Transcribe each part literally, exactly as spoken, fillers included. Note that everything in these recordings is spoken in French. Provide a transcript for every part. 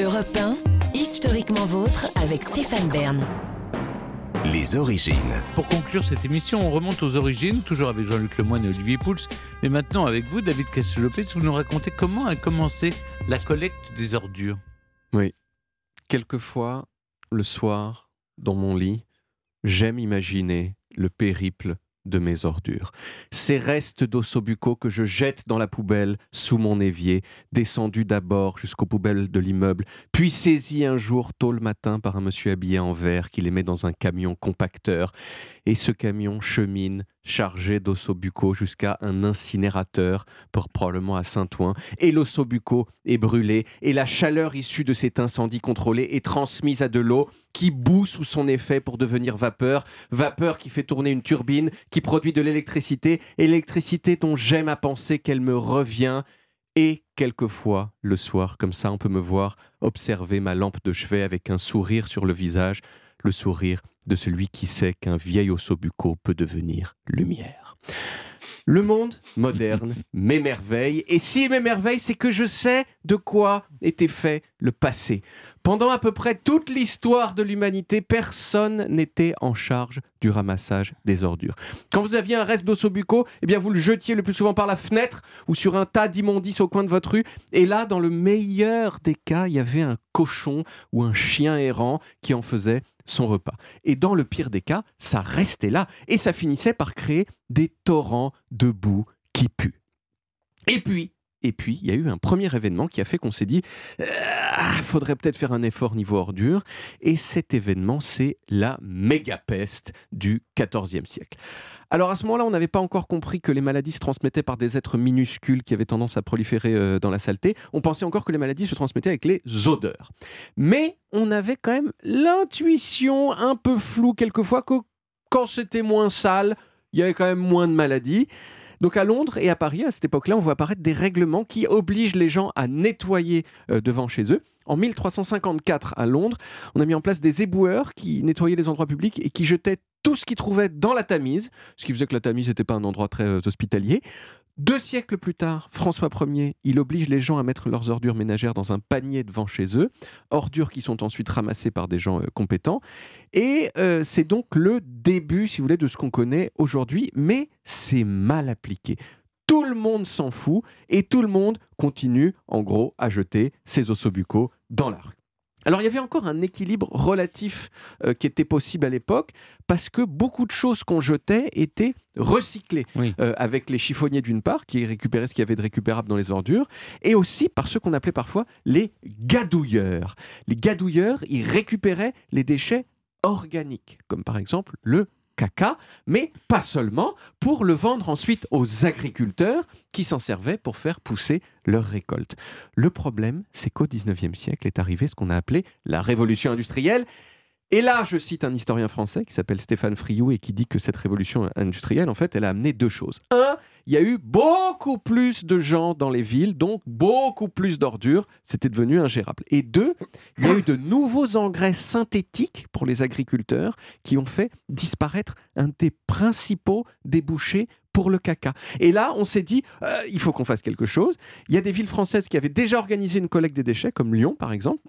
Europe un, historiquement vôtre avec Stéphane Bern. Les origines. Pour conclure cette émission, on remonte aux origines, toujours avec Jean-Luc Lemoyne et Olivier Pouls, mais maintenant avec vous, David Castelopès, vous nous racontez comment a commencé la collecte des ordures. Oui. Quelquefois, le soir, dans mon lit, j'aime imaginer le périple de mes ordures. Ces restes d'osso buccaux que je jette dans la poubelle sous mon évier, descendus d'abord jusqu'aux poubelles de l'immeuble, puis saisis un jour tôt le matin par un monsieur habillé en vert qui les met dans un camion compacteur. Et ce camion chemine chargé d'osso buccaux jusqu'à un incinérateur, probablement à Saint-Ouen. Et l'osso buccaux est brûlé, et la chaleur issue de cet incendie contrôlé est transmise à de l'eau qui bout sous son effet pour devenir vapeur, vapeur qui fait tourner une turbine, qui produit de l'électricité, électricité dont j'aime à penser qu'elle me revient. Et quelquefois, le soir, comme ça, on peut me voir observer ma lampe de chevet avec un sourire sur le visage, le sourire de celui qui sait qu'un vieil osso buccaux peut devenir lumière. Le monde moderne m'émerveille, et s'il m'émerveille, c'est que je sais de quoi était fait le passé. Pendant à peu près toute l'histoire de l'humanité, personne n'était en charge du ramassage des ordures. Quand vous aviez un reste d'osso buccaux, eh bien vous le jetiez le plus souvent par la fenêtre ou sur un tas d'immondices au coin de votre rue. Et là, dans le meilleur des cas, il y avait un cochon ou un chien errant qui en faisait son repas. Et dans le pire des cas, ça restait là et ça finissait par créer des torrents de boue qui puent. Et puis, et puis, il y a eu un premier événement qui a fait qu'on s'est dit euh, « faudrait peut-être faire un effort niveau ordures ». Et cet événement, c'est la mégapeste du quatorzième siècle. Alors à ce moment-là, on n'avait pas encore compris que les maladies se transmettaient par des êtres minuscules qui avaient tendance à proliférer euh, dans la saleté. On pensait encore que les maladies se transmettaient avec les odeurs. Mais on avait quand même l'intuition un peu floue quelquefois que quand c'était moins sale, il y avait quand même moins de maladies. Donc à Londres et à Paris, à cette époque-là, on voit apparaître des règlements qui obligent les gens à nettoyer euh, devant chez eux. En mille trois cent cinquante-quatre, à Londres, on a mis en place des éboueurs qui nettoyaient les endroits publics et qui jetaient tout ce qu'ils trouvaient dans la Tamise, ce qui faisait que la Tamise n'était pas un endroit très euh, hospitalier. Deux siècles plus tard, François premier, il oblige les gens à mettre leurs ordures ménagères dans un panier devant chez eux, ordures qui sont ensuite ramassées par des gens euh, compétents. Et euh, c'est donc le début, si vous voulez, de ce qu'on connaît aujourd'hui, mais c'est mal appliqué. Tout le monde s'en fout et tout le monde continue, en gros, à jeter ses osso buccaux dans la rue. Alors il y avait encore un équilibre relatif euh, qui était possible à l'époque parce que beaucoup de choses qu'on jetait étaient recyclées. Oui. Euh, avec les chiffonniers d'une part qui récupéraient ce qu'il y avait de récupérable dans les ordures et aussi par ceux qu'on appelait parfois les gadouilleurs. Les gadouilleurs, ils récupéraient les déchets organiques comme par exemple le caca, mais pas seulement, pour le vendre ensuite aux agriculteurs qui s'en servaient pour faire pousser leurs récoltes. Le problème, c'est qu'au dix-neuvième siècle est arrivé ce qu'on a appelé la révolution industrielle. Et là, je cite un historien français qui s'appelle Stéphane Frioux et qui dit que cette révolution industrielle, en fait, elle a amené deux choses. Un, il y a eu beaucoup plus de gens dans les villes, donc beaucoup plus d'ordures. C'était devenu ingérable. Et deux, il y a eu de nouveaux engrais synthétiques pour les agriculteurs qui ont fait disparaître un des principaux débouchés pour le caca. Et là, on s'est dit, euh, il faut qu'on fasse quelque chose. Il y a des villes françaises qui avaient déjà organisé une collecte des déchets, comme Lyon, par exemple.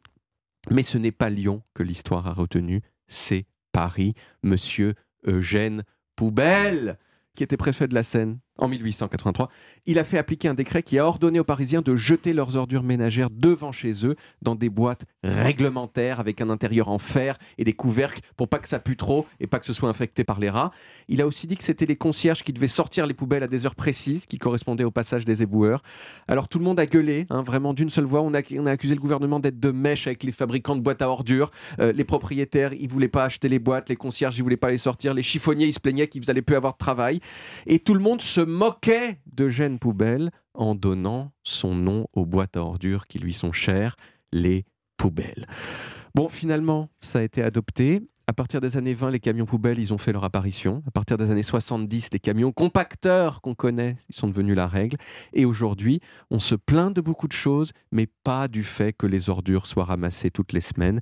Mais ce n'est pas Lyon que l'histoire a retenu, c'est Paris. Monsieur Eugène Poubelle, qui était préfet de la Seine en mille huit cent quatre-vingt-trois, il a fait appliquer un décret qui a ordonné aux Parisiens de jeter leurs ordures ménagères devant chez eux dans des boîtes réglementaires avec un intérieur en fer et des couvercles pour pas que ça pue trop et pas que ce soit infecté par les rats. Il a aussi dit que c'était les concierges qui devaient sortir les poubelles à des heures précises qui correspondaient au passage des éboueurs. Alors tout le monde a gueulé, hein, vraiment d'une seule voix. On a, on a accusé le gouvernement d'être de mèche avec les fabricants de boîtes à ordures. Euh, les propriétaires, ils voulaient pas acheter les boîtes, les concierges, ils voulaient pas les sortir, les chiffonniers, ils se plaignaient qu'ils allaient plus avoir de travail. Et tout le monde se moquait d'Eugène Poubelle en donnant son nom aux boîtes à ordures qui lui sont chères, les poubelles. Bon, finalement, ça a été adopté. À partir des années vingt, les camions poubelles, ils ont fait leur apparition. À partir des années soixante-dix, les camions compacteurs qu'on connaît, ils sont devenus la règle. Et aujourd'hui, on se plaint de beaucoup de choses, mais pas du fait que les ordures soient ramassées toutes les semaines.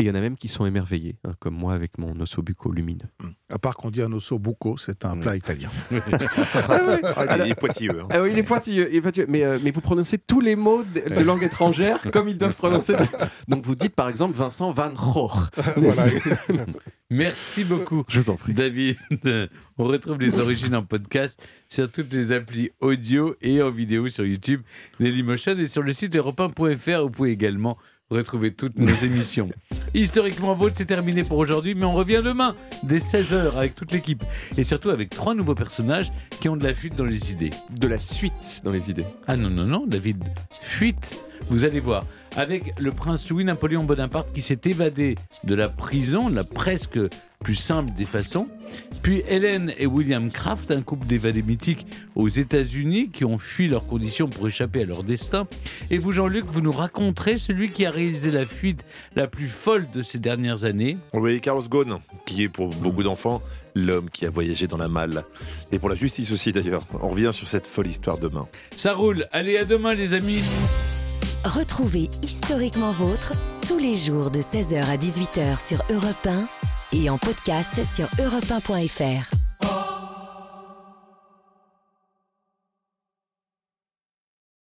Et il y en a même qui sont émerveillés, hein, comme moi avec mon osso bucco lumineux. À part qu'on dit un osso bucco, c'est un plat italien. Ah ouais. ah, il est pointilleux. Hein. Ah oui, il est pointilleux. Il est pointilleux. Mais, euh, mais vous prononcez tous les mots de, de langue étrangère comme ils doivent prononcer. Donc vous dites par exemple Vincent Van Gogh. Voilà. Merci beaucoup. Je vous en prie. David, on retrouve les origines en podcast sur toutes les applis audio et en vidéo sur YouTube, Dailymotion et sur le site europe un point f r. Vous pouvez également retrouver toutes nos émissions. Historiquement Vôtre, c'est terminé pour aujourd'hui, mais on revient demain, dès seize heures, avec toute l'équipe. Et surtout avec trois nouveaux personnages qui ont de la fuite dans les idées. De la suite dans les idées. Ah non, non, non, David. Fuite, vous allez voir. Avec le prince Louis-Napoléon Bonaparte qui s'est évadé de la prison, la presque plus simple des façons. Puis Hélène et William Kraft, un couple d'évadés mythiques aux États-Unis qui ont fui leurs conditions pour échapper à leur destin. Et vous, Jean-Luc, vous nous raconterez celui qui a réalisé la fuite la plus folle de ces dernières années. Oui, Carlos Ghosn, qui est pour beaucoup d'enfants l'homme qui a voyagé dans la malle. Et pour la justice aussi d'ailleurs. On revient sur cette folle histoire demain. Ça roule. Allez, à demain les amis. Retrouvez Historiquement Vôtre tous les jours de seize heures à dix-huit heures sur Europe un et en podcast sur europe un point f r.